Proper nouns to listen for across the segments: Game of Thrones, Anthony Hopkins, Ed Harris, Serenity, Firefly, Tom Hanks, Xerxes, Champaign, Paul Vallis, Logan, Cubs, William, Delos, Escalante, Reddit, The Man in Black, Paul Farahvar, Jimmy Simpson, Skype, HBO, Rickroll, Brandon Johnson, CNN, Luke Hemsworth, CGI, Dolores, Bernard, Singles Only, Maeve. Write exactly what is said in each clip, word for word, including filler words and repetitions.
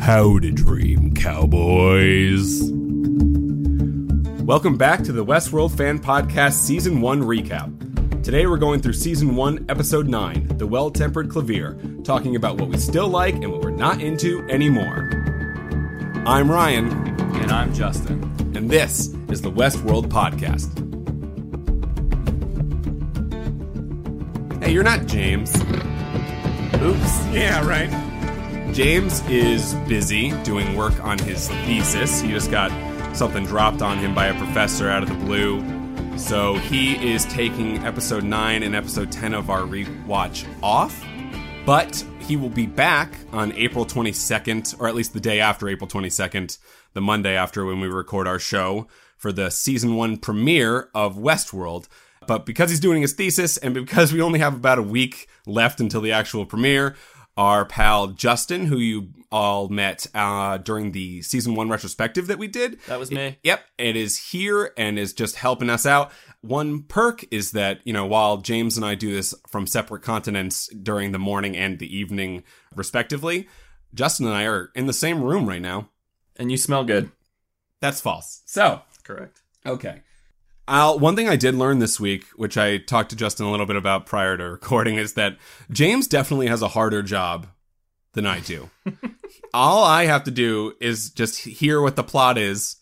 Howdy, dream cowboys. Welcome back to the Westworld Fan Podcast Season one Recap. Today we're going through Season one, Episode nine, The Well-Tempered Clavier, talking about what we still like and what we're not into anymore. I'm Ryan. And I'm Justin. And this is the Westworld Podcast. Hey, you're not James. Oops. Yeah, right. James is busy doing work on his thesis. He just got something dropped on him by a professor out of the blue. So he is taking episode nine and episode ten of our rewatch off. But he will be back on April twenty-second, or at least the day after April twenty-second, the Monday after when we record our show, for the season one premiere of Westworld. But because he's doing his thesis and because we only have about a week left until the actual premiere, our pal Justin, who you all met uh, during the Season one retrospective that we did. That was me. It, yep. It is here and is just helping us out. One perk is that, you know, while James and I do this from separate continents during the morning and the evening, respectively, Justin and I are in the same room right now. And you smell good. That's false. So. Correct. Okay. I'll, one thing I did learn this week, which I talked to Justin a little bit about prior to recording, is that James definitely has a harder job than I do. All I have to do is just hear what the plot is,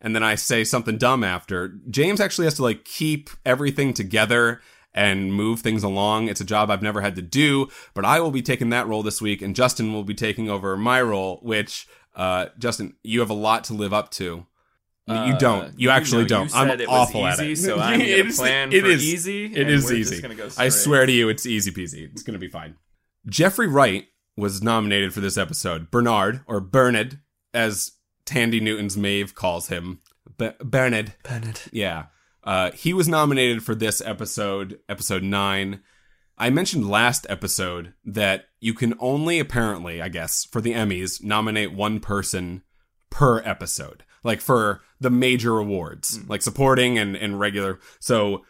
and then I say something dumb after. James actually has to, like, keep everything together and move things along. It's a job I've never had to do, but I will be taking that role this week, and Justin will be taking over my role, which, uh, Justin, you have a lot to live up to. Uh, you don't. You actually you know, don't. You I'm it awful was easy, at it. So I'm going to plan it for is, easy. It is easy. Go I swear to you, it's easy peasy. It's going to be fine. Jeffrey Wright was nominated for this episode. Bernard, or Bernard, as Thandie Newton's Maeve calls him. Be- Bernard. Bernard. Yeah. Uh, he was nominated for this episode, episode nine. I mentioned last episode that you can only, apparently, I guess, for the Emmys, nominate one person per episode. Like, for the major awards, mm. like supporting and, and regular. So,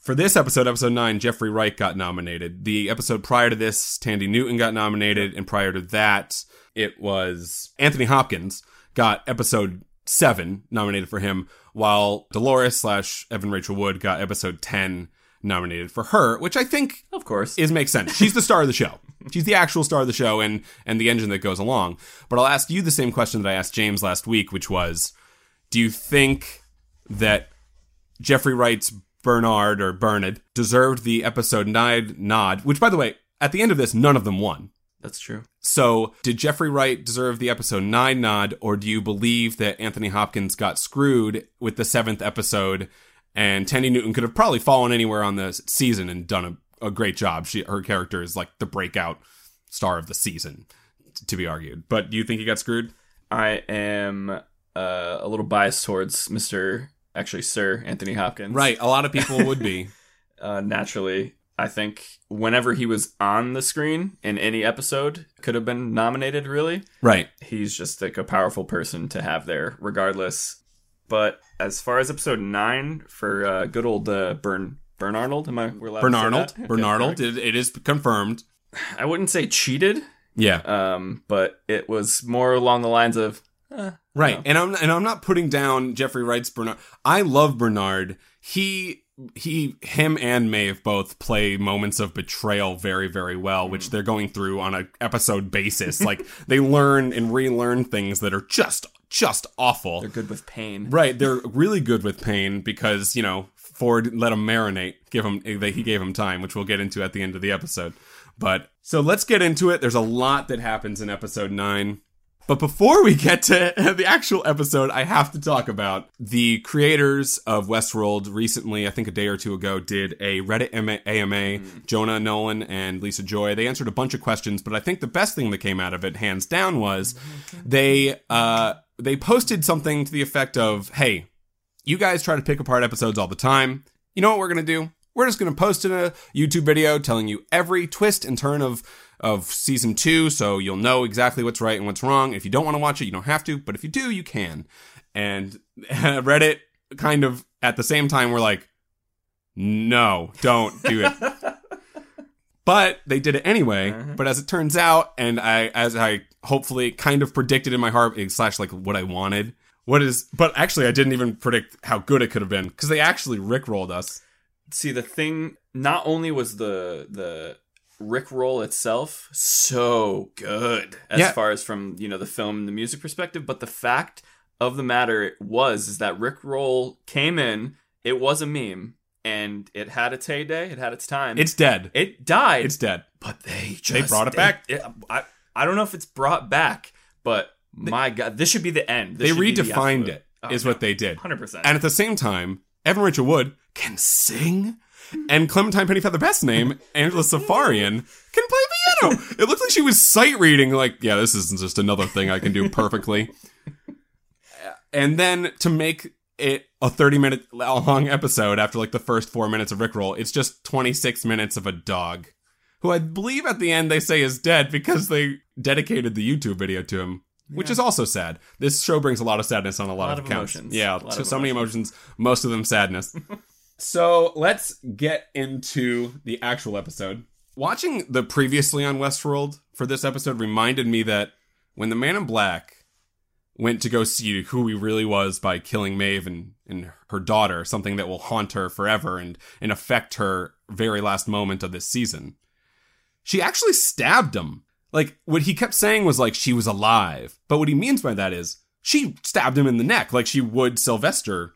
for this episode, episode nine, Jeffrey Wright got nominated. The episode prior to this, Thandie Newton got nominated. And prior to that, it was Anthony Hopkins got episode seven nominated for him, while Dolores slash Evan Rachel Wood got episode ten nominated for her, which I think, of course, is makes sense. She's the star of the show. She's the actual star of the show and, and the engine that goes along. But I'll ask you the same question that I asked James last week, which was, do you think that Jeffrey Wright's Bernard or Bernard deserved the episode nine nod? Which, by the way, at the end of this, none of them won. That's true. So did Jeffrey Wright deserve the episode nine nod, or do you believe that Anthony Hopkins got screwed with the seventh episode and Thandie Newton could have probably fallen anywhere on the season and done a A great job. She, her character is like the breakout star of the season, t- to be argued. But do you think he got screwed? I am uh, a little biased towards Mister Actually, Sir Anthony Hopkins. Right. A lot of people would be. uh, naturally. I think whenever he was on the screen in any episode, could have been nominated, really. Right. He's just like a powerful person to have there, regardless. But as far as episode nine, for uh, good old uh, Bern... Bernard, am I? We're allowed Bernard, to say that? Bernard, okay, it, it is confirmed. I wouldn't say cheated. Yeah. Um, but it was more along the lines of eh, right. You know. And I'm and I'm not putting down Jeffrey Wright's Bernard. I love Bernard. He he him and Maeve both play moments of betrayal very, very well, which they're going through on an episode basis. Like, they learn and relearn things that are just just awful. They're good with pain. Right. They're really good with pain because, you know, Ford let him marinate. Give him he gave him time, which we'll get into at the end of the episode. But so let's get into it. There's a lot that happens in episode nine. But before we get to the actual episode, I have to talk about the creators of Westworld recently, I think a day or two ago, did a Reddit A M A, mm. Jonah Nolan and Lisa Joy. They answered a bunch of questions, but I think the best thing that came out of it, hands down, was they uh, they posted something to the effect of, hey, you guys try to pick apart episodes all the time. You know what we're going to do? We're just going to post in a YouTube video telling you every twist and turn of of season two, so you'll know exactly what's right and what's wrong. If you don't want to watch it, you don't have to, but if you do, you can. And Reddit kind of at the same time were like, no, don't do it. But they did it anyway. Uh-huh. But as it turns out, and I as I hopefully kind of predicted in my heart, slash like what I wanted, what is, but actually I didn't even predict how good it could have been, because they actually Rickrolled us. See, the thing, not only was the the Rickroll itself so good as yeah. far as from, you know, the film and the music perspective, but the fact of the matter was is that Rickroll came in, it was a meme, and it had its heyday, it had its time. It's dead. It died. It's dead. But they just... They brought it they, back. It, I, I don't know if it's brought back, but they, my God, this should be the end. This they redefined the it, oh, is no, what they did. one hundred percent. And at the same time, Evan Rachel Wood can sing, and Clementine Pennyfeather, best name, Angela Safarian, can play piano. It looked like she was sight reading, like, yeah, this isn't just another thing I can do perfectly. And then to make it a thirty-minute long episode after, like, the first four minutes of Rickroll, it's just twenty-six minutes of a dog, who I believe at the end they say is dead because they dedicated the YouTube video to him. Which yeah. is also sad. This show brings a lot of sadness on a lot, a lot of, of counts. Emotions. Yeah, so, so many emotions, most of them sadness. So let's get into the actual episode. Watching the previously on Westworld for this episode reminded me that when the Man in Black went to go see who he really was by killing Maeve and, and her daughter, something that will haunt her forever and, and affect her very last moment of this season, she actually stabbed him. Like, what he kept saying was, like, she was alive. But what he means by that is, she stabbed him in the neck, like she would Sylvester.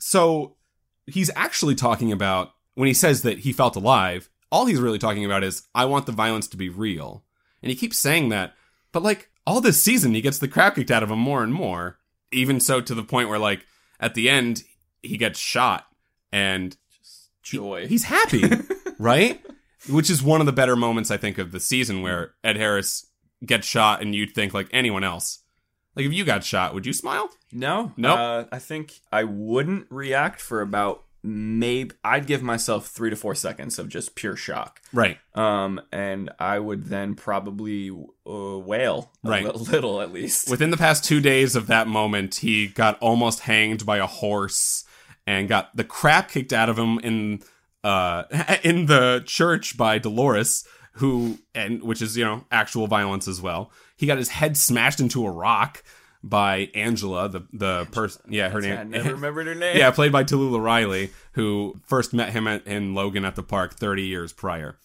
So, he's actually talking about, when he says that he felt alive, all he's really talking about is, I want the violence to be real. And he keeps saying that, but, like, all this season, he gets the crap kicked out of him more and more. Even so, to the point where, like, at the end, he gets shot. And just joy. He, he's happy, right? Which is one of the better moments, I think, of the season, where Ed Harris gets shot and you'd think, like, anyone else. Like, if you got shot, would you smile? No. No? Nope. Uh, I think I wouldn't react for about maybe... I'd give myself three to four seconds of just pure shock. Right. Um, and I would then probably uh, wail. A right. li- little, at least. Within the past two days of that moment, he got almost hanged by a horse and got the crap kicked out of him in... Uh, in the church by Dolores, who, and which is, you know, actual violence as well. He got his head smashed into a rock by Angela, the the person. Yeah, her name. I never remembered her name. Yeah, played by Tallulah Riley, who first met him at, in Logan at the park thirty years prior.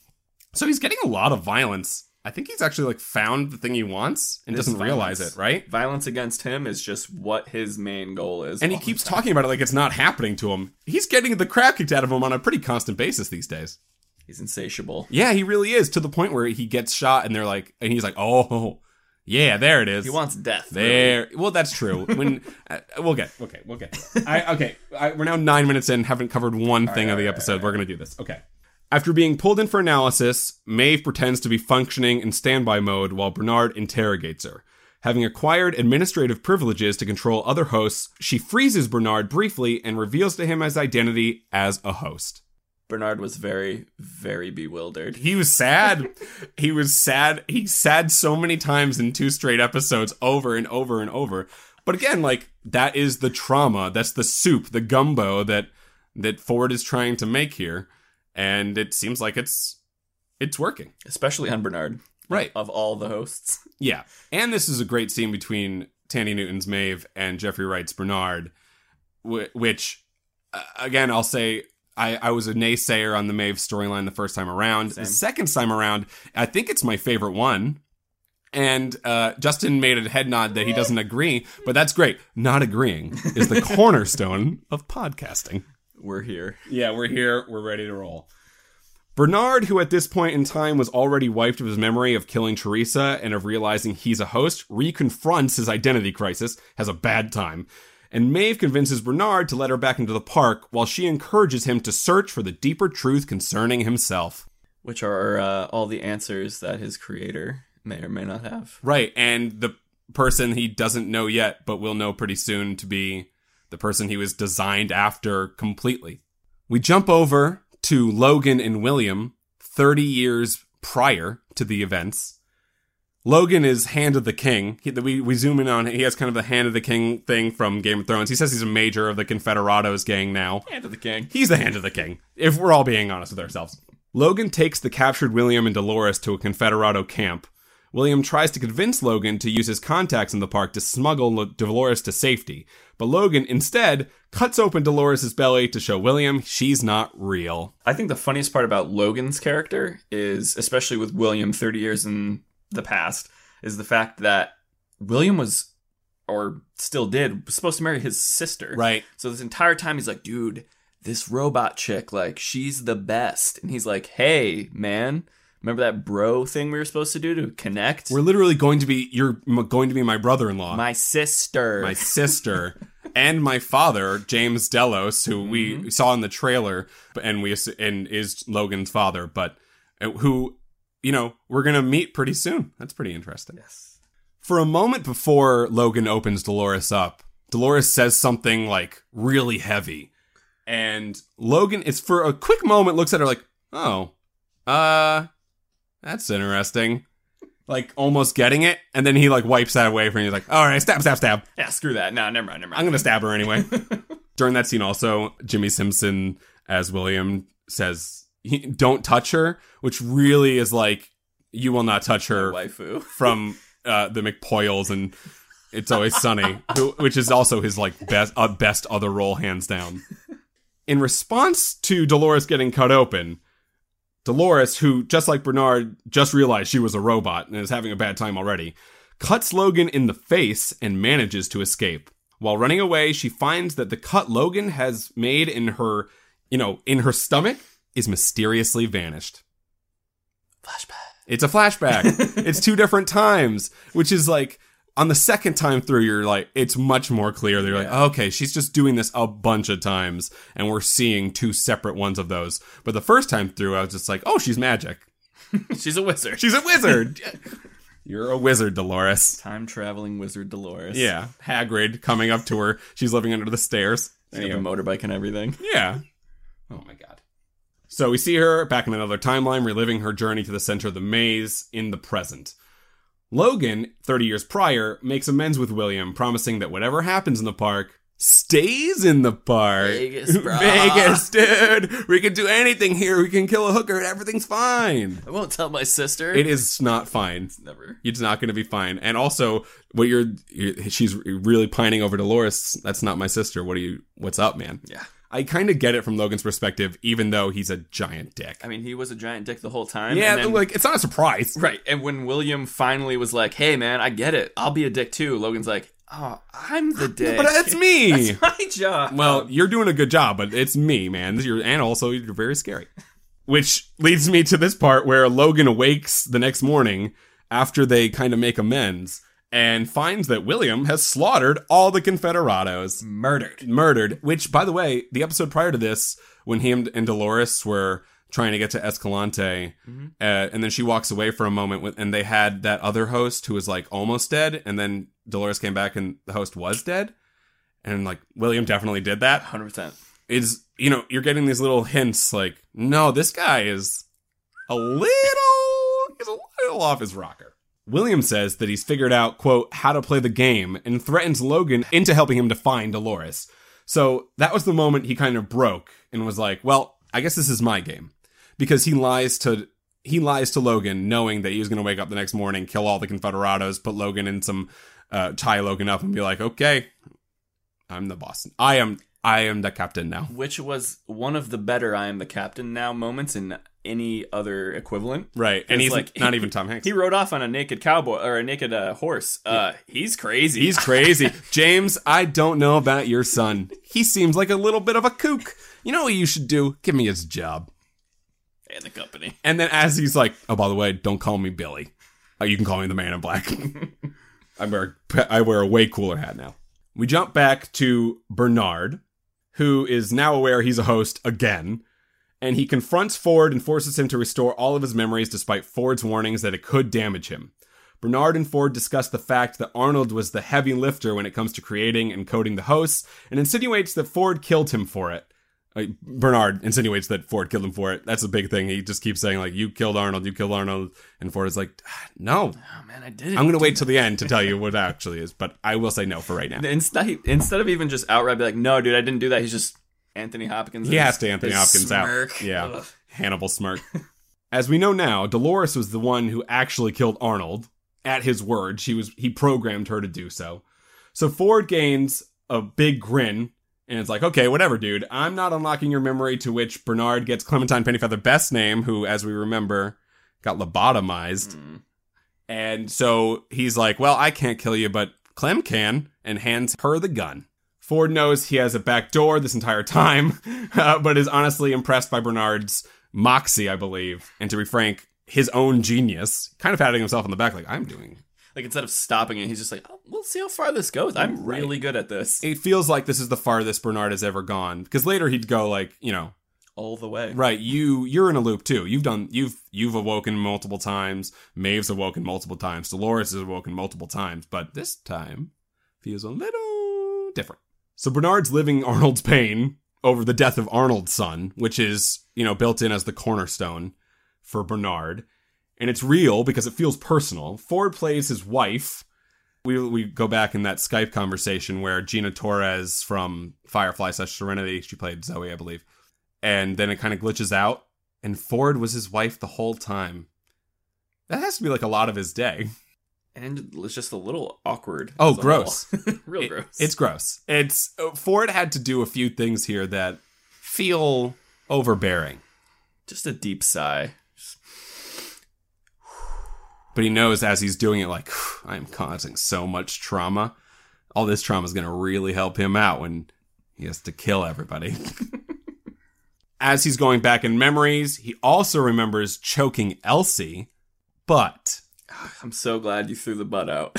So he's getting a lot of violence. I think he's actually, like, found the thing he wants and this doesn't violence. realize it, right? Violence against him is just what his main goal is. And he keeps talking about it like it's not happening to him. He's getting the crap kicked out of him on a pretty constant basis these days. He's insatiable. Yeah, he really is, to the point where he gets shot and they're like, and he's like, oh, yeah, there it is. He wants death. There. Really. Well, that's true. When uh, We'll get, okay, we'll get. I, okay, I, we're now nine minutes in, haven't covered one all thing right, of the right, episode. Right, we're right. going to do this. Okay. After being pulled in for analysis, Maeve pretends to be functioning in standby mode while Bernard interrogates her. Having acquired administrative privileges to control other hosts, she freezes Bernard briefly and reveals to him his identity as a host. Bernard was very, very bewildered. He was sad. He was sad. He's sad so many times in two straight episodes, over and over and over. But again, like, that is the trauma. That's the soup, the gumbo that that Ford is trying to make here. And it seems like it's it's working. Especially on Bernard. Right. Of all the hosts. Yeah. And this is a great scene between Thandie Newton's Maeve and Jeffrey Wright's Bernard, which, again, I'll say, I, I was a naysayer on the Maeve storyline the first time around. Same. The second time around, I think it's my favorite one. And uh, Justin made a head nod that he doesn't agree, but that's great. Not agreeing is the cornerstone of podcasting. We're here. Yeah, we're here. We're ready to roll. Bernard, who at this point in time was already wiped of his memory of killing Teresa and of realizing he's a host, reconfronts his identity crisis, has a bad time, and Maeve convinces Bernard to let her back into the park while she encourages him to search for the deeper truth concerning himself. Which are uh, all the answers that his creator may or may not have. Right, and the person he doesn't know yet, but will know pretty soon to be the person he was designed after completely. We jump over to Logan and William, thirty years prior to the events. Logan is Hand of the King. He, we, we zoom in on, he has kind of the Hand of the King thing from Game of Thrones. He says he's a major of the Confederados gang now. Hand of the King. He's the Hand of the King, if we're all being honest with ourselves. Logan takes the captured William and Dolores to a Confederado camp. William tries to convince Logan to use his contacts in the park to smuggle L- Dolores to safety, but Logan instead cuts open Dolores' belly to show William she's not real. I think the funniest part about Logan's character is, especially with William thirty years in the past, is the fact that William was, or still did, was supposed to marry his sister. Right. So this entire time he's like, dude, this robot chick, like, she's the best. And he's like, hey, man. Remember that bro thing we were supposed to do to connect? We're literally going to be, you're m- going to be my brother-in-law. My sister. My sister. And my father, James Delos, who mm-hmm. we saw in the trailer, and we and is Logan's father, but who, you know, we're going to meet pretty soon. That's pretty interesting. Yes. For a moment before Logan opens Dolores up, Dolores says something, like, really heavy. And Logan, is for a quick moment, looks at her like, oh, uh... that's interesting. Like, almost getting it. And then he, like, wipes that away from you. He's like, all right, stab, stab, stab. Yeah, screw that. No, never mind, never mind. I'm going to stab her anyway. During that scene also, Jimmy Simpson, as William, says, don't touch her, which really is like, you will not touch her. Waifu. From uh, the McPoyles and It's Always Sunny, who, which is also his, like, best, uh, best other role, hands down. In response to Dolores getting cut open, Dolores, who, just like Bernard, just realized she was a robot and is having a bad time already, cuts Logan in the face and manages to escape. While running away, she finds that the cut Logan has made in her, you know, in her stomach is mysteriously vanished. Flashback. It's a flashback. It's two different times, which is like, on the second time through, you're like, it's much more clear. They're yeah. like, oh, okay, she's just doing this a bunch of times, and we're seeing two separate ones of those. But the first time through, I was just like, oh, she's magic. She's a wizard. She's a wizard. You're a wizard, Dolores. Time-traveling wizard Dolores. Yeah. Hagrid coming up to her. She's living under the stairs. She's got a motorbike and everything. Yeah. Oh, my God. So we see her back in another timeline, reliving her journey to the center of the maze in the present. Logan, thirty years prior, makes amends with William, promising that whatever happens in the park stays in the park. Vegas, bro. Vegas, dude. We can do anything here. We can kill a hooker and everything's fine. I won't tell my sister. It is not fine. It's never. It's not going to be fine. And also, what you're, you're, she's really pining over Dolores. That's not my sister. What are you, what's up, man? Yeah. I kind of get it from Logan's perspective, even though he's a giant dick. I mean, he was a giant dick the whole time. Yeah, and then, like, it's not a surprise. Right. And when William finally was like, hey, man, I get it. I'll be a dick, too. Logan's like, oh, I'm the dick. But that's me. That's my job. Well, you're doing a good job, but it's me, man. You're, and also, you're very scary. Which leads me to this part where Logan awakes the next morning after they kind of make amends. And finds that William has slaughtered all the Confederados. Murdered. Murdered. Which, by the way, the episode prior to this, when he and Dolores were trying to get to Escalante, mm-hmm. uh, and then she walks away for a moment, with, and they had that other host who was, like, almost dead, and then Dolores came back and the host was dead. And, like, William definitely did that. one hundred percent. It's, you know, you're getting these little hints, like, no, this guy is a little, he's a little off his rocker. William says that he's figured out, quote, how to play the game, and threatens Logan into helping him to find Dolores. So that was the moment he kind of broke and was like, well, I guess this is my game. Because he lies to he lies to Logan, knowing that he was going to wake up the next morning, kill all the Confederados, put Logan in some, uh, tie Logan up and be like, okay, I'm the boss. I am I am the captain now. Which was one of the better I am the captain now moments in any other equivalent. Right. And he's like, not he, even Tom Hanks. He rode off on a naked cowboy or a naked uh, horse. Uh, yeah. He's crazy. He's crazy. James, I don't know about your son. He seems like a little bit of a kook. You know what you should do? Give me his job. and the company. And then as he's like, oh, by the way, don't call me Billy. Oh, you can call me the Man in Black. I wear I wear a way cooler hat now. We jump back to Bernard, who is now aware he's a host again, and he confronts Ford and forces him to restore all of his memories despite Ford's warnings that it could damage him. Bernard and Ford discuss the fact that Arnold was the heavy lifter when it comes to creating and coding the hosts, and insinuates that Ford killed him for it. Like, Bernard insinuates that Ford killed him for it. That's a big thing. He just keeps saying, like, you killed Arnold, you killed Arnold. And Ford is like, no. Oh, man, I didn't. I'm going to wait till the end to tell you what it actually is, but I will say no for right now. Instead, instead of even just outright be like, no, dude, I didn't do that. He's just Anthony Hopkins. He has to Anthony Hopkins smirk out. Yeah. Ugh. Hannibal smirk. As we know now, Dolores was the one who actually killed Arnold. At his word, she was he programmed her to do so. So Ford gains a big grin. And it's like, okay, whatever, dude. I'm not unlocking your memory, to which Bernard gets Clementine Pennyfeather best name, who, as we remember, got lobotomized. Mm. And so he's like, well, I can't kill you, but Clem can, and hands her the gun. Ford knows he has a back door this entire time, uh, but is honestly impressed by Bernard's moxie, I believe. And to be frank, his own genius, kind of patting himself on the back like, I'm doing Like, instead of stopping it, he's just like, oh, we'll see how far this goes. I'm right. really good at this. It feels like this is the farthest Bernard has ever gone. Because later he'd go, like, you know. All the way. Right. You, you're in a loop, too. You've done, you've, you've awoken multiple times. Maeve's awoken multiple times. Dolores is awoken multiple times. But this time feels a little different. So Bernard's living Arnold's pain over the death of Arnold's son, which is, you know, built in as the cornerstone for Bernard. And it's real because it feels personal. Ford plays his wife. We we go back in that Skype conversation where Gina Torres from Firefly slash Serenity, she played Zoe, I believe. And then it kind of glitches out. And Ford was his wife the whole time. That has to be like a lot of his day. And it's just a little awkward. Oh, gross. Real it, gross. It's gross. It's Ford had to do a few things here that feel overbearing. Just a deep sigh. But he knows as he's doing it, like, I'm causing so much trauma. All this trauma is going to really help him out when he has to kill everybody. As he's going back in memories, he also remembers choking Elsie, but... I'm so glad you threw the butt out.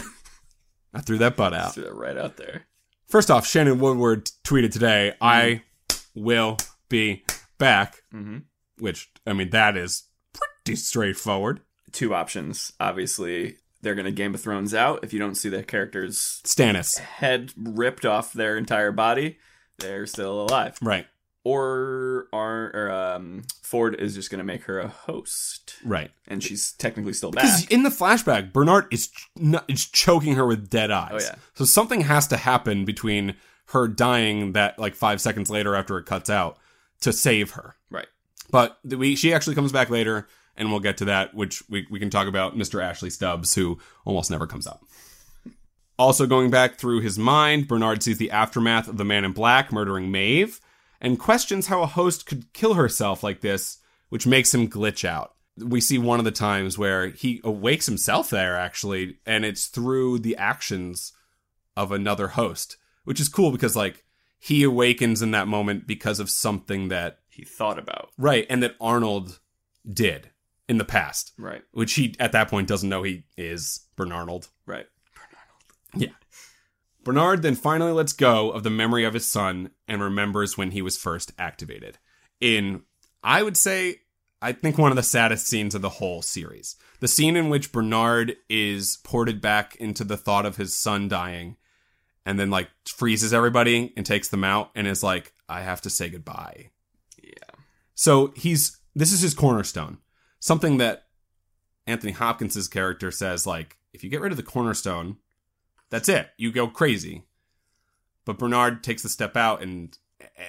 I threw that butt out. I threw that right out there. First off, Shannon Woodward tweeted today, mm-hmm. I will be back. Mm-hmm. Which, I mean, that is pretty straightforward. Two options. Obviously, they're going to Game of Thrones out. If you don't see the character's Stannis head ripped off their entire body, they're still alive. Right. Or, or, or um, Ford is just going to make her a host. Right. And she's technically still back. Because in the flashback, Bernard is, ch- not, is choking her with dead eyes. Oh, yeah. So something has to happen between her dying that like five seconds later after it cuts out to save her. Right. But the, we, she actually comes back later. And we'll get to that, which we we can talk about Mister Ashley Stubbs, who almost never comes up. Also going back through his mind, Bernard sees the aftermath of the Man in Black murdering Maeve and questions how a host could kill herself like this, which makes him glitch out. We see one of the times where he awakes himself there, actually, and it's through the actions of another host, which is cool because, like, he awakens in that moment because of something that... he thought about. Right, and that Arnold did. In the past. Right. Which he, at that point, doesn't know he is Bernard. Right. Bernard. Yeah. Bernard then finally lets go of the memory of his son and remembers when he was first activated. In, I would say, I think one of the saddest scenes of the whole series. The scene in which Bernard is ported back into the thought of his son dying and then, like, freezes everybody and takes them out and is like, I have to say goodbye. Yeah. So he's, this is his cornerstone. Something that Anthony Hopkins' character says, like, if you get rid of the cornerstone, that's it. You go crazy. But Bernard takes a step out and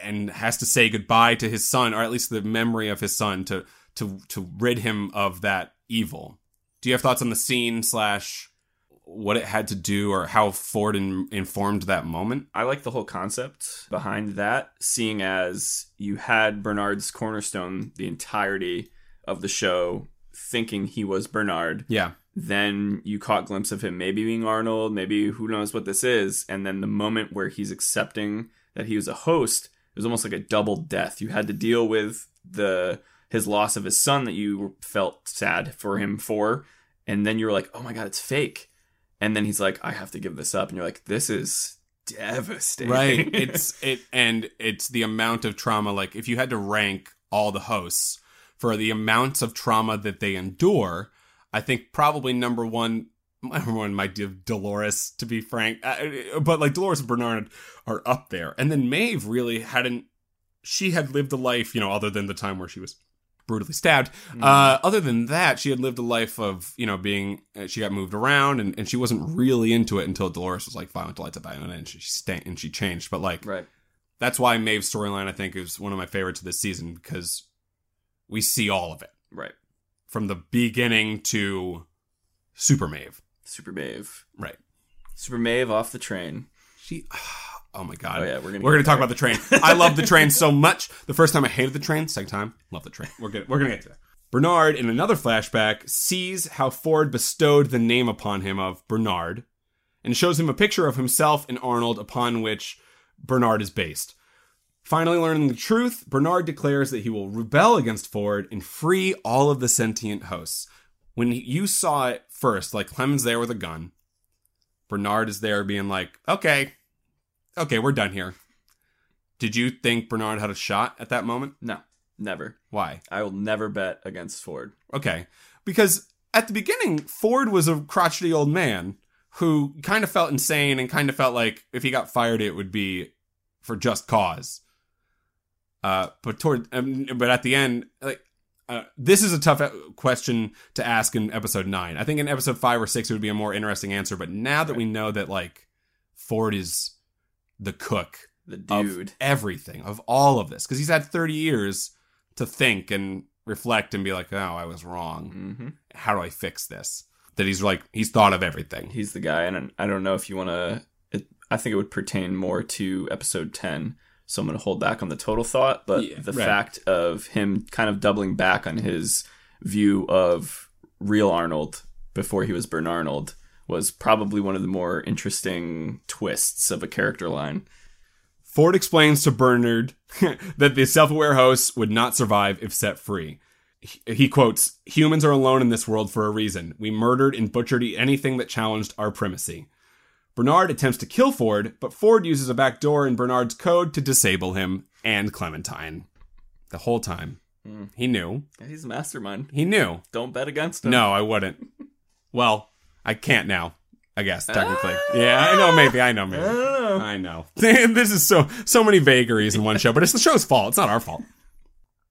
and has to say goodbye to his son, or at least the memory of his son, to to, to rid him of that evil. Do you have thoughts on the scene slash what it had to do or how Ford in, informed that moment? I like the whole concept behind that, seeing as you had Bernard's cornerstone the entirety of the show thinking he was Bernard. Yeah. Then you caught a glimpse of him maybe being Arnold, maybe who knows what this is. And then the moment where he's accepting that he was a host, it was almost like a double death. You had to deal with the his loss of his son that you felt sad for him for. And then you were like, oh my God, it's fake. And then he's like, I have to give this up. And you're like, this is devastating. Right. It's it, and it's the amount of trauma. Like, if you had to rank all the hosts for the amounts of trauma that they endure, I think probably number one, number one might be Dolores, to be frank. But like Dolores and Bernard are up there. And then Maeve really hadn't, she had lived a life, you know, other than the time where she was brutally stabbed. Mm. Uh, other than that, she had lived a life of, you know, being, she got moved around and, and she wasn't really into it until Dolores was like violent delights of violence and she stank, and she changed. But like, right. That's why Maeve's storyline, I think, is one of my favorites of this season, because we see all of it. Right. From the beginning to Super Maeve. Super Maeve. Right. Super Maeve off the train. She... Oh my God. Oh yeah, we're gonna we're gonna talk about the train. I love the train so much. The first time I hated the train, second time, love the train. We're gonna we're gonna get to that. Bernard, in another flashback, sees how Ford bestowed the name upon him of Bernard, and shows him a picture of himself and Arnold upon which Bernard is based. Finally learning the truth, Bernard declares that he will rebel against Ford and free all of the sentient hosts. When you saw it first, like Clem's there with a gun, Bernard is there being like, okay. Okay, we're done here. Did you think Bernard had a shot at that moment? No, never. Why? I will never bet against Ford. Okay. Because at the beginning, Ford was a crotchety old man who kind of felt insane and kind of felt like if he got fired, it would be for just cause. Uh, but toward, um, but at the end, like uh, this is a tough question to ask in episode nine. I think in episode five or six, it would be a more interesting answer. But now that we know that like Ford is... the cook, the dude, of everything, of all of this, because he's had thirty years to think and reflect and be like, oh, I was wrong. Mm-hmm. How do I fix this? That he's like, he's thought of everything. He's the guy. And I don't know if you want to, I think it would pertain more to episode ten. So I'm going to hold back on the total thought, but yeah, the right. fact of him kind of doubling back on his view of real Arnold before he was Bernard was probably one of the more interesting twists of a character line. Ford explains to Bernard that the self-aware hosts would not survive if set free. He, he quotes, "Humans are alone in this world for a reason. We murdered and butchered anything that challenged our primacy." Bernard attempts to kill Ford, but Ford uses a back door in Bernard's code to disable him and Clementine. The whole time. Mm. He knew. He's a mastermind. He knew. Don't bet against him. No, I wouldn't. Well... I can't now, I guess, technically. Ah! Yeah, I know, maybe, I know, maybe. Ah! I know. This is so so many vagaries in one show, but it's the show's fault. It's not our fault.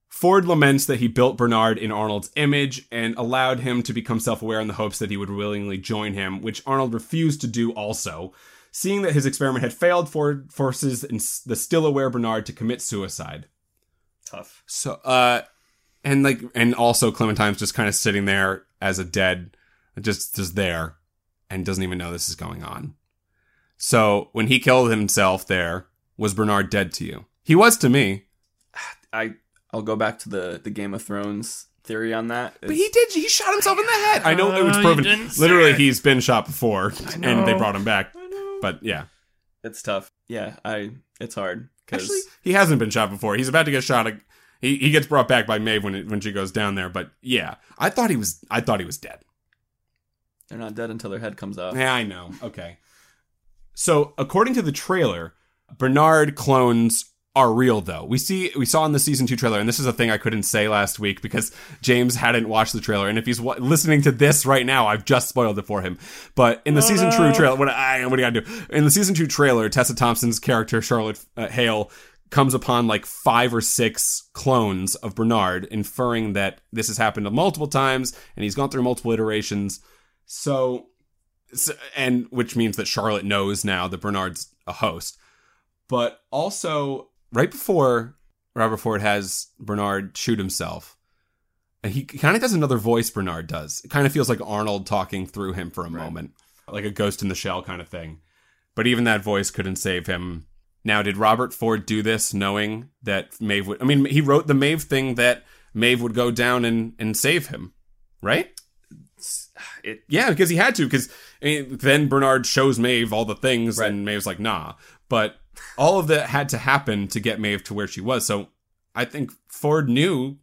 Ford laments that he built Bernard in Arnold's image and allowed him to become self-aware in the hopes that he would willingly join him, which Arnold refused to do also. Seeing that his experiment had failed, Ford forces the still-aware Bernard to commit suicide. Tough. So, uh, and like, and also Clementine's just kind of sitting there as a dead... Just, just there, and doesn't even know this is going on. So when he killed himself, there was Bernard dead to you. He was to me. I I'll go back to the, the Game of Thrones theory on that. It's, but he did. He shot himself in the head. I know it was proven. Literally, he's been shot before, and they brought him back. I know. But yeah, it's tough. Yeah, I. It's hard. Actually, he hasn't been shot before. He's about to get shot. He he gets brought back by Maeve when it, when she goes down there. But yeah, I thought he was. I thought he was dead. They're not dead until their head comes off. Yeah, I know. Okay. So, according to the trailer, Bernard clones are real, though. We see we saw in the season two trailer, and this is a thing I couldn't say last week because James hadn't watched the trailer. And if he's w- listening to this right now, I've just spoiled it for him. But in the oh, season no. two trailer, what, I, what do you got to do? In the season two trailer, Tessa Thompson's character, Charlotte uh, Hale, comes upon like five or six clones of Bernard, inferring that this has happened multiple times, and he's gone through multiple iterations. So, so, and which means that Charlotte knows now that Bernard's a host. But also, right before Robert Ford has Bernard shoot himself, and he kind of does another voice Bernard does. It kind of feels like Arnold talking through him for a right. moment, like a ghost in the shell kind of thing. But even that voice couldn't save him. Now, did Robert Ford do this knowing that Maeve would... I mean, he wrote the Maeve thing that Maeve would go down and, and save him, right? It, yeah, because he had to, because I mean, then Bernard shows Maeve all the things, right. and Maeve's like, nah. But all of that had to happen to get Maeve to where she was. So I think Ford knew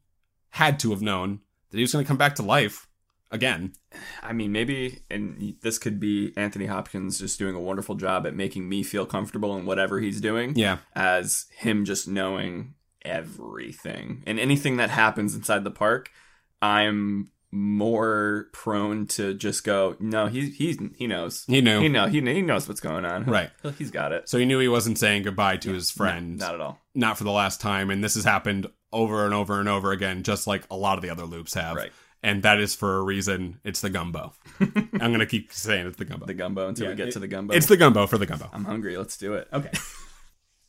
had to have known that he was going to come back to life again. I mean, maybe, and this could be Anthony Hopkins just doing a wonderful job at making me feel comfortable in whatever he's doing. Yeah. As him just knowing everything. And anything that happens inside the park, I'm more prone to just go, no, he he he knows. He knew. He know he he knows what's going on. Right. He's got it. So he knew he wasn't saying goodbye to yeah, his friend. No, not at all. Not for the last time. And this has happened over and over and over again, just like a lot of the other loops have. Right. And that is for a reason. It's the gumbo. I'm going to keep saying it's the gumbo. The gumbo until yeah, we get it, to the gumbo. It's the gumbo for the gumbo. I'm hungry. Let's do it. Okay.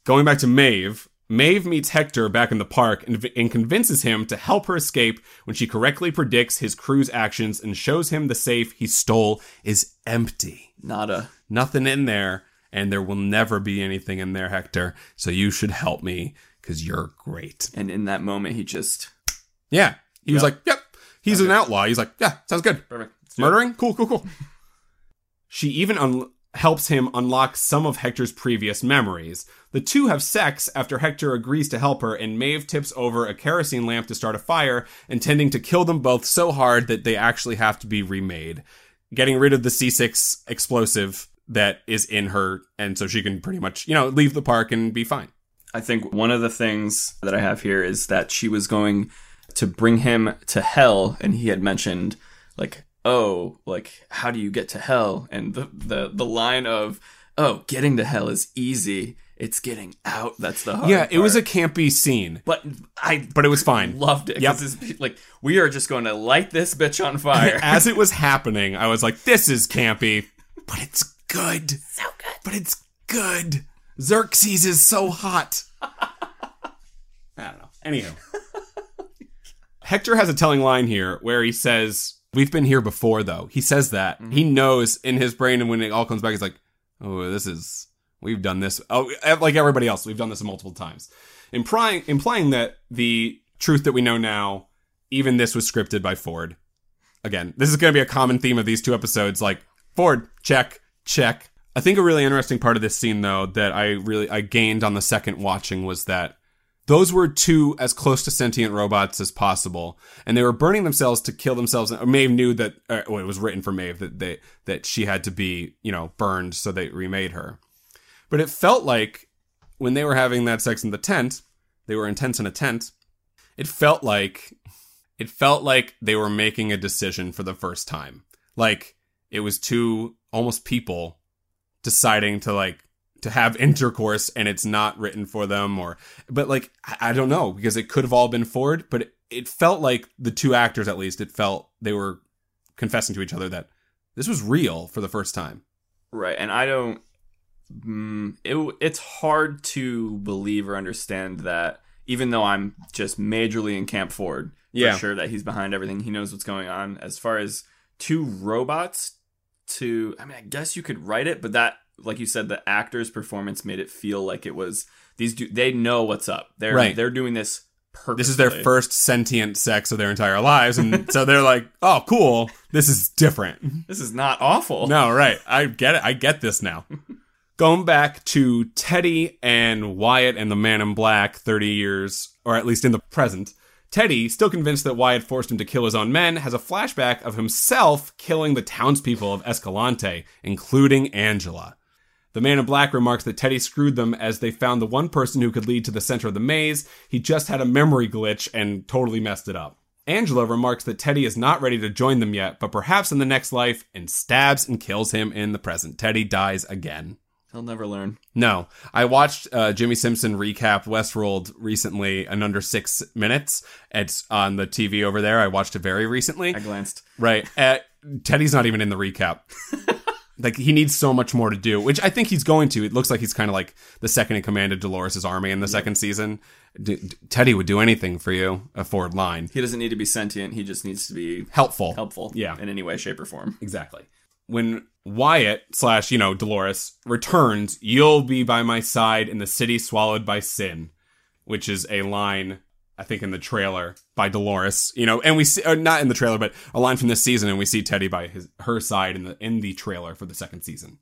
Going back to Maeve. Maeve meets Hector back in the park and, and convinces him to help her escape when she correctly predicts his crew's actions and shows him the safe he stole is empty. Nada. Nothing in there. And there will never be anything in there, Hector. So you should help me because you're great. And in that moment, he just... Yeah. He yep. was like, yep. He's okay. An outlaw. He's like, yeah, sounds good. Perfect. Let's Murdering? Cool, cool, cool. She even un- helps him unlock some of Hector's previous memories. The two have sex after Hector agrees to help her, and Maeve tips over a kerosene lamp to start a fire, intending to kill them both so hard that they actually have to be remade. Getting rid of the C six explosive that is in her, and so she can pretty much, you know, leave the park and be fine. I think one of the things that I have here is that she was going... to bring him to hell, and he had mentioned, like, oh, like, how do you get to hell? And the the, the line of, oh, getting to hell is easy. It's getting out. That's the hard Yeah, it part. Was a campy scene. But I but it was fine. Loved it. Yep. It's, like, we are just going to light this bitch on fire. As it was happening, I was like, this is campy, but it's good. So good. But it's good. Xerxes is so hot. I don't know. Anywho. Hector has a telling line here where he says, we've been here before, though. He says that. Mm-hmm. He knows in his brain, and when it all comes back, he's like, oh, this is, we've done this. Oh, like everybody else, we've done this multiple times. Implying, implying that the truth that we know now, even this was scripted by Ford. Again, this is going to be a common theme of these two episodes, like, Ford, check, check. I think a really interesting part of this scene, though, that I really, I gained on the second watching was that those were two as close to sentient robots as possible, and they were burning themselves to kill themselves. Maeve knew that, or, well, it was written for Maeve that they that she had to be, you know, burned, so they remade her. But it felt like when they were having that sex in the tent, they were intense in a tent. It felt like it felt like they were making a decision for the first time, like it was two almost people deciding to like. to have intercourse, and it's not written for them, or, but like, I, I don't know, because it could have all been Ford, but it, it felt like the two actors, at least, it felt they were confessing to each other that this was real for the first time. Right. And I don't, mm, it, it's hard to believe or understand that, even though I'm just majorly in Camp Ford, for yeah. sure that he's behind everything. He knows what's going on. As far as two robots to, I mean, I guess you could write it, but that, like you said, the actor's performance made it feel like it was these. Do, they know what's up. They're right. They're doing this purposely. This is their first sentient sex of their entire lives, and so they're like, "Oh, cool. This is different. This is not awful." No, right. I get it. I get this now. Going back to Teddy and Wyatt and the Man in Black, thirty years, or at least in the present. Teddy, still convinced that Wyatt forced him to kill his own men, has a flashback of himself killing the townspeople of Escalante, including Angela. The Man in Black remarks that Teddy screwed them as they found the one person who could lead to the center of the maze. He just had a memory glitch and totally messed it up. Angela remarks that Teddy is not ready to join them yet, but perhaps in the next life, and stabs and kills him in the present. Teddy dies again. He'll never learn. No. I watched uh, Jimmy Simpson recap Westworld recently in under six minutes. It's on the T V over there. I watched it very recently. I glanced. Right. Uh, Teddy's not even in the recap. Like, he needs so much more to do, which I think he's going to. It looks like he's kind of like the second in command of Dolores' army in the yep. second season. D- D- Teddy would do anything for you, a Ford line. He doesn't need to be sentient. He just needs to be... Helpful. Helpful. Yeah. In any way, shape, or form. Exactly. When Wyatt slash, you know, Dolores returns, you'll be by my side in the city swallowed by sin, which is a line... I think in the trailer by Dolores, you know, and we see, or not in the trailer, but a line from this season, and we see Teddy by his, her side in the in the trailer for the second season.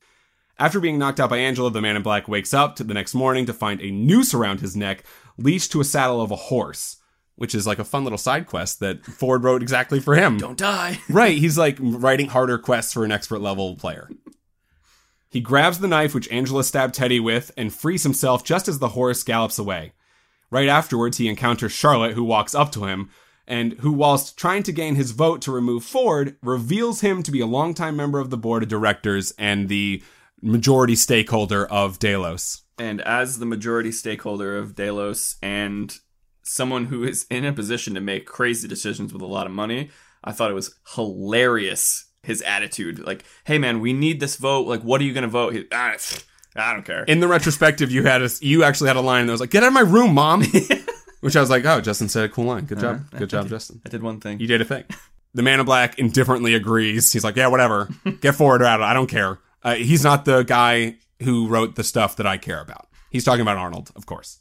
After being knocked out by Angela, the Man in Black wakes up to the next morning to find a noose around his neck, leashed to a saddle of a horse. which is like a fun little side quest that Ford wrote exactly for him. Don't die. Right. He's like writing harder quests for an expert level player. He grabs the knife, which Angela stabbed Teddy with, and frees himself just as the horse gallops away. Right afterwards, he encounters Charlotte, who walks up to him, and who, whilst trying to gain his vote to remove Ford, reveals him to be a longtime member of the board of directors and the majority stakeholder of Delos. And as the majority stakeholder of Delos and someone who is in a position to make crazy decisions with a lot of money, I thought it was hilarious, his attitude. Like, hey, man, we need this vote. Like, what are you going to vote? He, ah, I don't care. In the retrospective, you had a, you actually had a line that was like, get out of my room, Mom. Which I was like, oh, Justin said a cool line. Good uh, job. I Good job, did, Justin. I did one thing. You did a thing. The Man in Black indifferently agrees. He's like, yeah, whatever. Get forward or out of it. I don't care. Uh, he's not the guy who wrote the stuff that I care about. He's talking about Arnold, of course.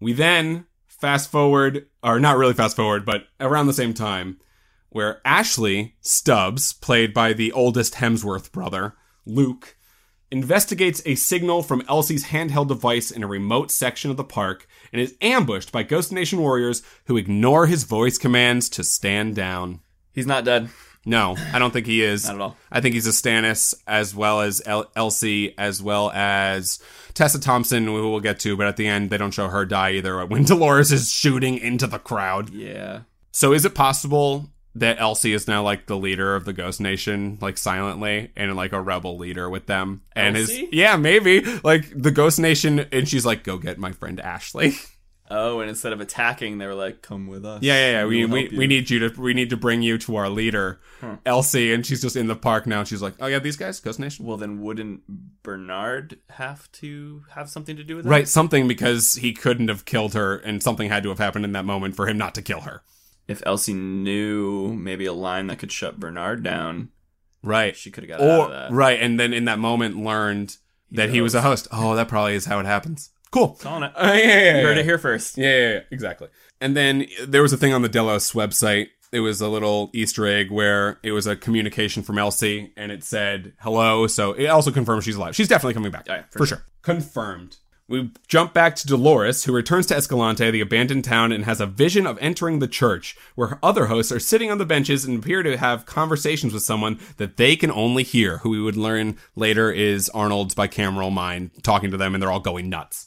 We then fast forward, or not really fast forward, but around the same time, where Ashley Stubbs, played by the oldest Hemsworth brother, Luke, investigates a signal from Elsie's handheld device in a remote section of the park and is ambushed by Ghost Nation warriors who ignore his voice commands to stand down. He's not dead. No, I don't think he is. Not at all. I think he's a Stannis, as well as El- Elsie, as well as Tessa Thompson, who we'll get to, but at the end, they don't show her die either when Dolores is shooting into the crowd. Yeah. So is it possible that Elsie is now, like, the leader of the Ghost Nation, like, silently, and, like, a rebel leader with them? And Elsie? Is, yeah, maybe. Like, the Ghost Nation, and she's like, go get my friend Ashley. Oh, and instead of attacking, they were like, "Come with us." Yeah, yeah, yeah. We we, we need you to we need to bring you to our leader, huh. Elsie, and she's just in the park now. And she's like, "Oh yeah, these guys, Ghost Nation." Well, then wouldn't Bernard have to have something to do with that? Right, something, because he couldn't have killed her, and something had to have happened in that moment for him not to kill her. If Elsie knew maybe a line that could shut Bernard down, right, she could have got or, out of that. Right, and then in that moment learned he that knows. He was a host. Oh, that probably is how it happens. Cool. It's on it. Uh, yeah, yeah, yeah. You heard it here first. Yeah, yeah, yeah, exactly. And then there was a thing on the Delos website. It was a little Easter egg where it was a communication from Elsie, and it said, hello. So it also confirms she's alive. She's definitely coming back. Oh, yeah, for for sure. sure. Confirmed. We jump back to Dolores, who returns to Escalante, the abandoned town, and has a vision of entering the church, where other hosts are sitting on the benches and appear to have conversations with someone that they can only hear, who we would learn later is Arnold's bicameral mind talking to them, and they're all going nuts.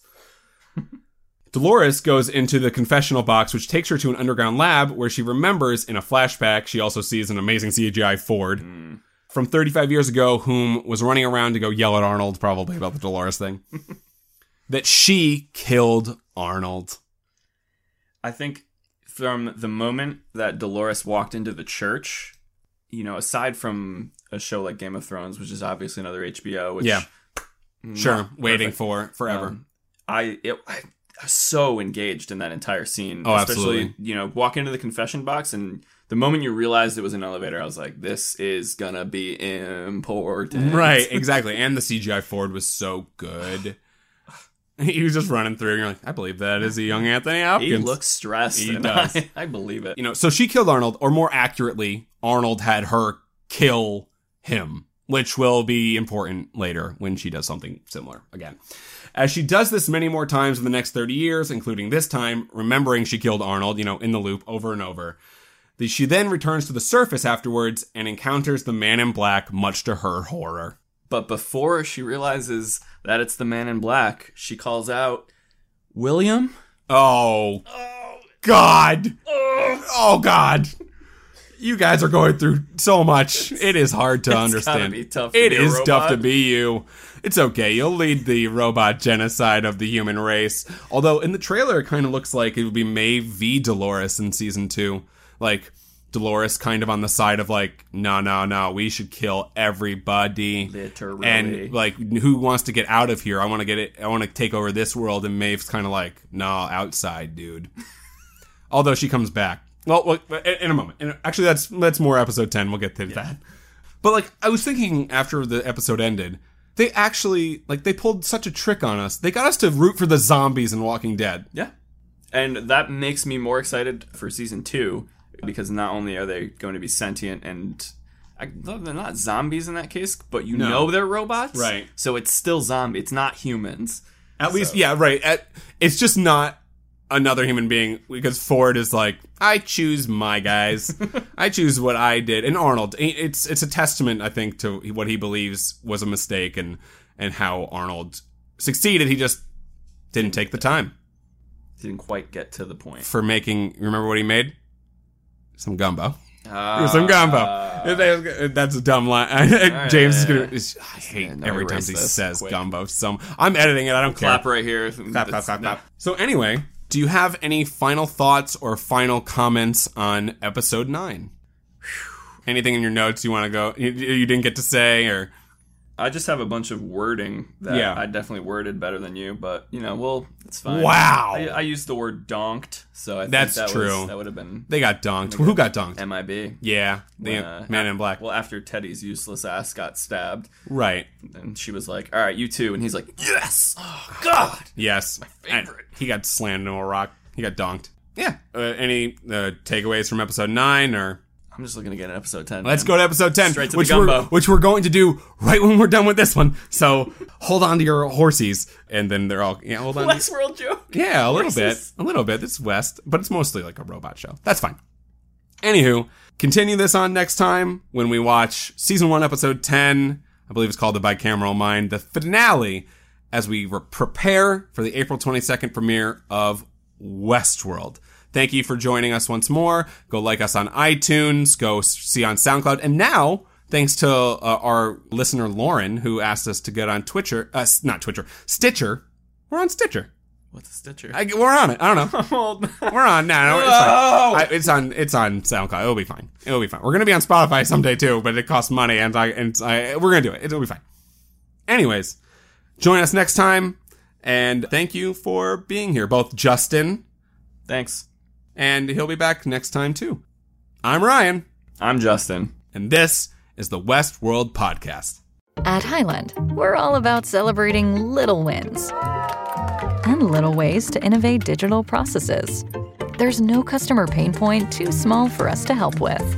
Dolores goes into the confessional box, which takes her to an underground lab where she remembers in a flashback she also sees an amazing C G I Ford mm. from thirty-five years ago whom was running around to go yell at Arnold probably about the Dolores thing. That she killed Arnold. I think from the moment that Dolores walked into the church, you know, aside from a show like Game of Thrones, which is obviously another H B O, which... Yeah. Sure. Waiting perfect. for forever. Um, I... It, I so engaged in that entire scene. Oh, especially, absolutely. You know, walk into the confession box, and the moment you realized it was an elevator, I was like, this is gonna be important. Right, exactly. And the C G I Ford was so good. He was just running through, and you're like, I believe that is a young Anthony Hopkins. He looks stressed. He does. I, I believe it. You know, so she killed Arnold, or more accurately, Arnold had her kill him, which will be important later when she does something similar again. As she does this many more times in the next thirty years, including this time, remembering she killed Arnold, you know, in the loop over and over. She then returns to the surface afterwards and encounters the Man in Black, much to her horror. But before she realizes that it's the Man in Black, she calls out, William? Oh, oh. God. Oh, oh God. You guys are going through so much. It's, it is hard to it's understand. Be tough to it be is tough to be you. It's okay. You'll lead the robot genocide of the human race. Although in the trailer, it kind of looks like it would be Maeve v. Dolores in season two. Like Dolores kind of on the side of like, no, no, no, we should kill everybody. Literally. And like, who wants to get out of here? I want to get it. I want to take over this world. And Maeve's kind of like, no, outside, dude. Although she comes back. Well, in a moment. Actually, that's that's more episode ten. We'll get to yeah. that. But, like, I was thinking after the episode ended, they actually, like, they pulled such a trick on us. They got us to root for the zombies in Walking Dead. Yeah. And that makes me more excited for season two, because not only are they going to be sentient and... I, they're not zombies in that case, but you no. know they're robots. Right. So it's still zombie. It's not humans. At so. least, yeah, right. At, it's just not... another human being, because Ford is like, I choose my guys. I choose what I did. And Arnold, it's it's a testament, I think, to what he believes was a mistake and, and how Arnold succeeded. He just didn't take the time. Didn't quite get to the point. For making, remember what he made? Some gumbo. Uh, Some gumbo. Uh, That's a dumb line. Right. James is going to... I hate yeah, no, every time he this. says Quick. gumbo. Some, I'm editing it. I don't clap care. Clap right here. Clap, clap, clap, clap. So anyway, do you have any final thoughts or final comments on episode nine? Anything in your notes you want to go... You, you didn't get to say or... I just have a bunch of wording that yeah. I definitely worded better than you, but, you know, well, it's fine. Wow. I, I used the word donked, so I think That's that, true. Was, that would have been... They got donked. Who got donked? M I B. Yeah. When, the uh, Man in Black. Well, after Teddy's useless ass got stabbed. Right. And she was like, all right, you too. And he's like, yes! Oh, God! Yes. My favorite. And he got slammed into a rock. He got donked. Yeah. Uh, any uh, takeaways from episode nine, or... I'm just looking to get an episode ten. Let's man. go to episode ten, Straight to which, the gumbo. We're, which we're going to do right when we're done with this one. So hold on to your horsies, and then they're all yeah. Hold on. Westworld joke. Yeah, a little Horses. bit, a little bit. It's West, but it's mostly like a robot show. That's fine. Anywho, continue this on next time when we watch season one, episode ten. I believe it's called The Bicameral Mind, the finale, as we re- prepare for the April twenty-second premiere of Westworld. Thank you for joining us once more. Go like us on iTunes. Go see on SoundCloud. And now, thanks to uh, our listener, Lauren, who asked us to get on Twitcher. Uh, not Twitcher. Stitcher. We're on Stitcher. What's a Stitcher? I, we're on it. I don't know. We're on. No, no, it's fine. I, it's on. It's on SoundCloud. It'll be fine. It'll be fine. We're going to be on Spotify someday, too, but it costs money, and, I, and I, we're going to do it. It'll be fine. Anyways, join us next time, and thank you for being here, both Justin. Thanks. And he'll be back next time, too. I'm Ryan. I'm Justin. And this is the Westworld Podcast. At Highland, we're all about celebrating little wins and little ways to innovate digital processes. There's no customer pain point too small for us to help with.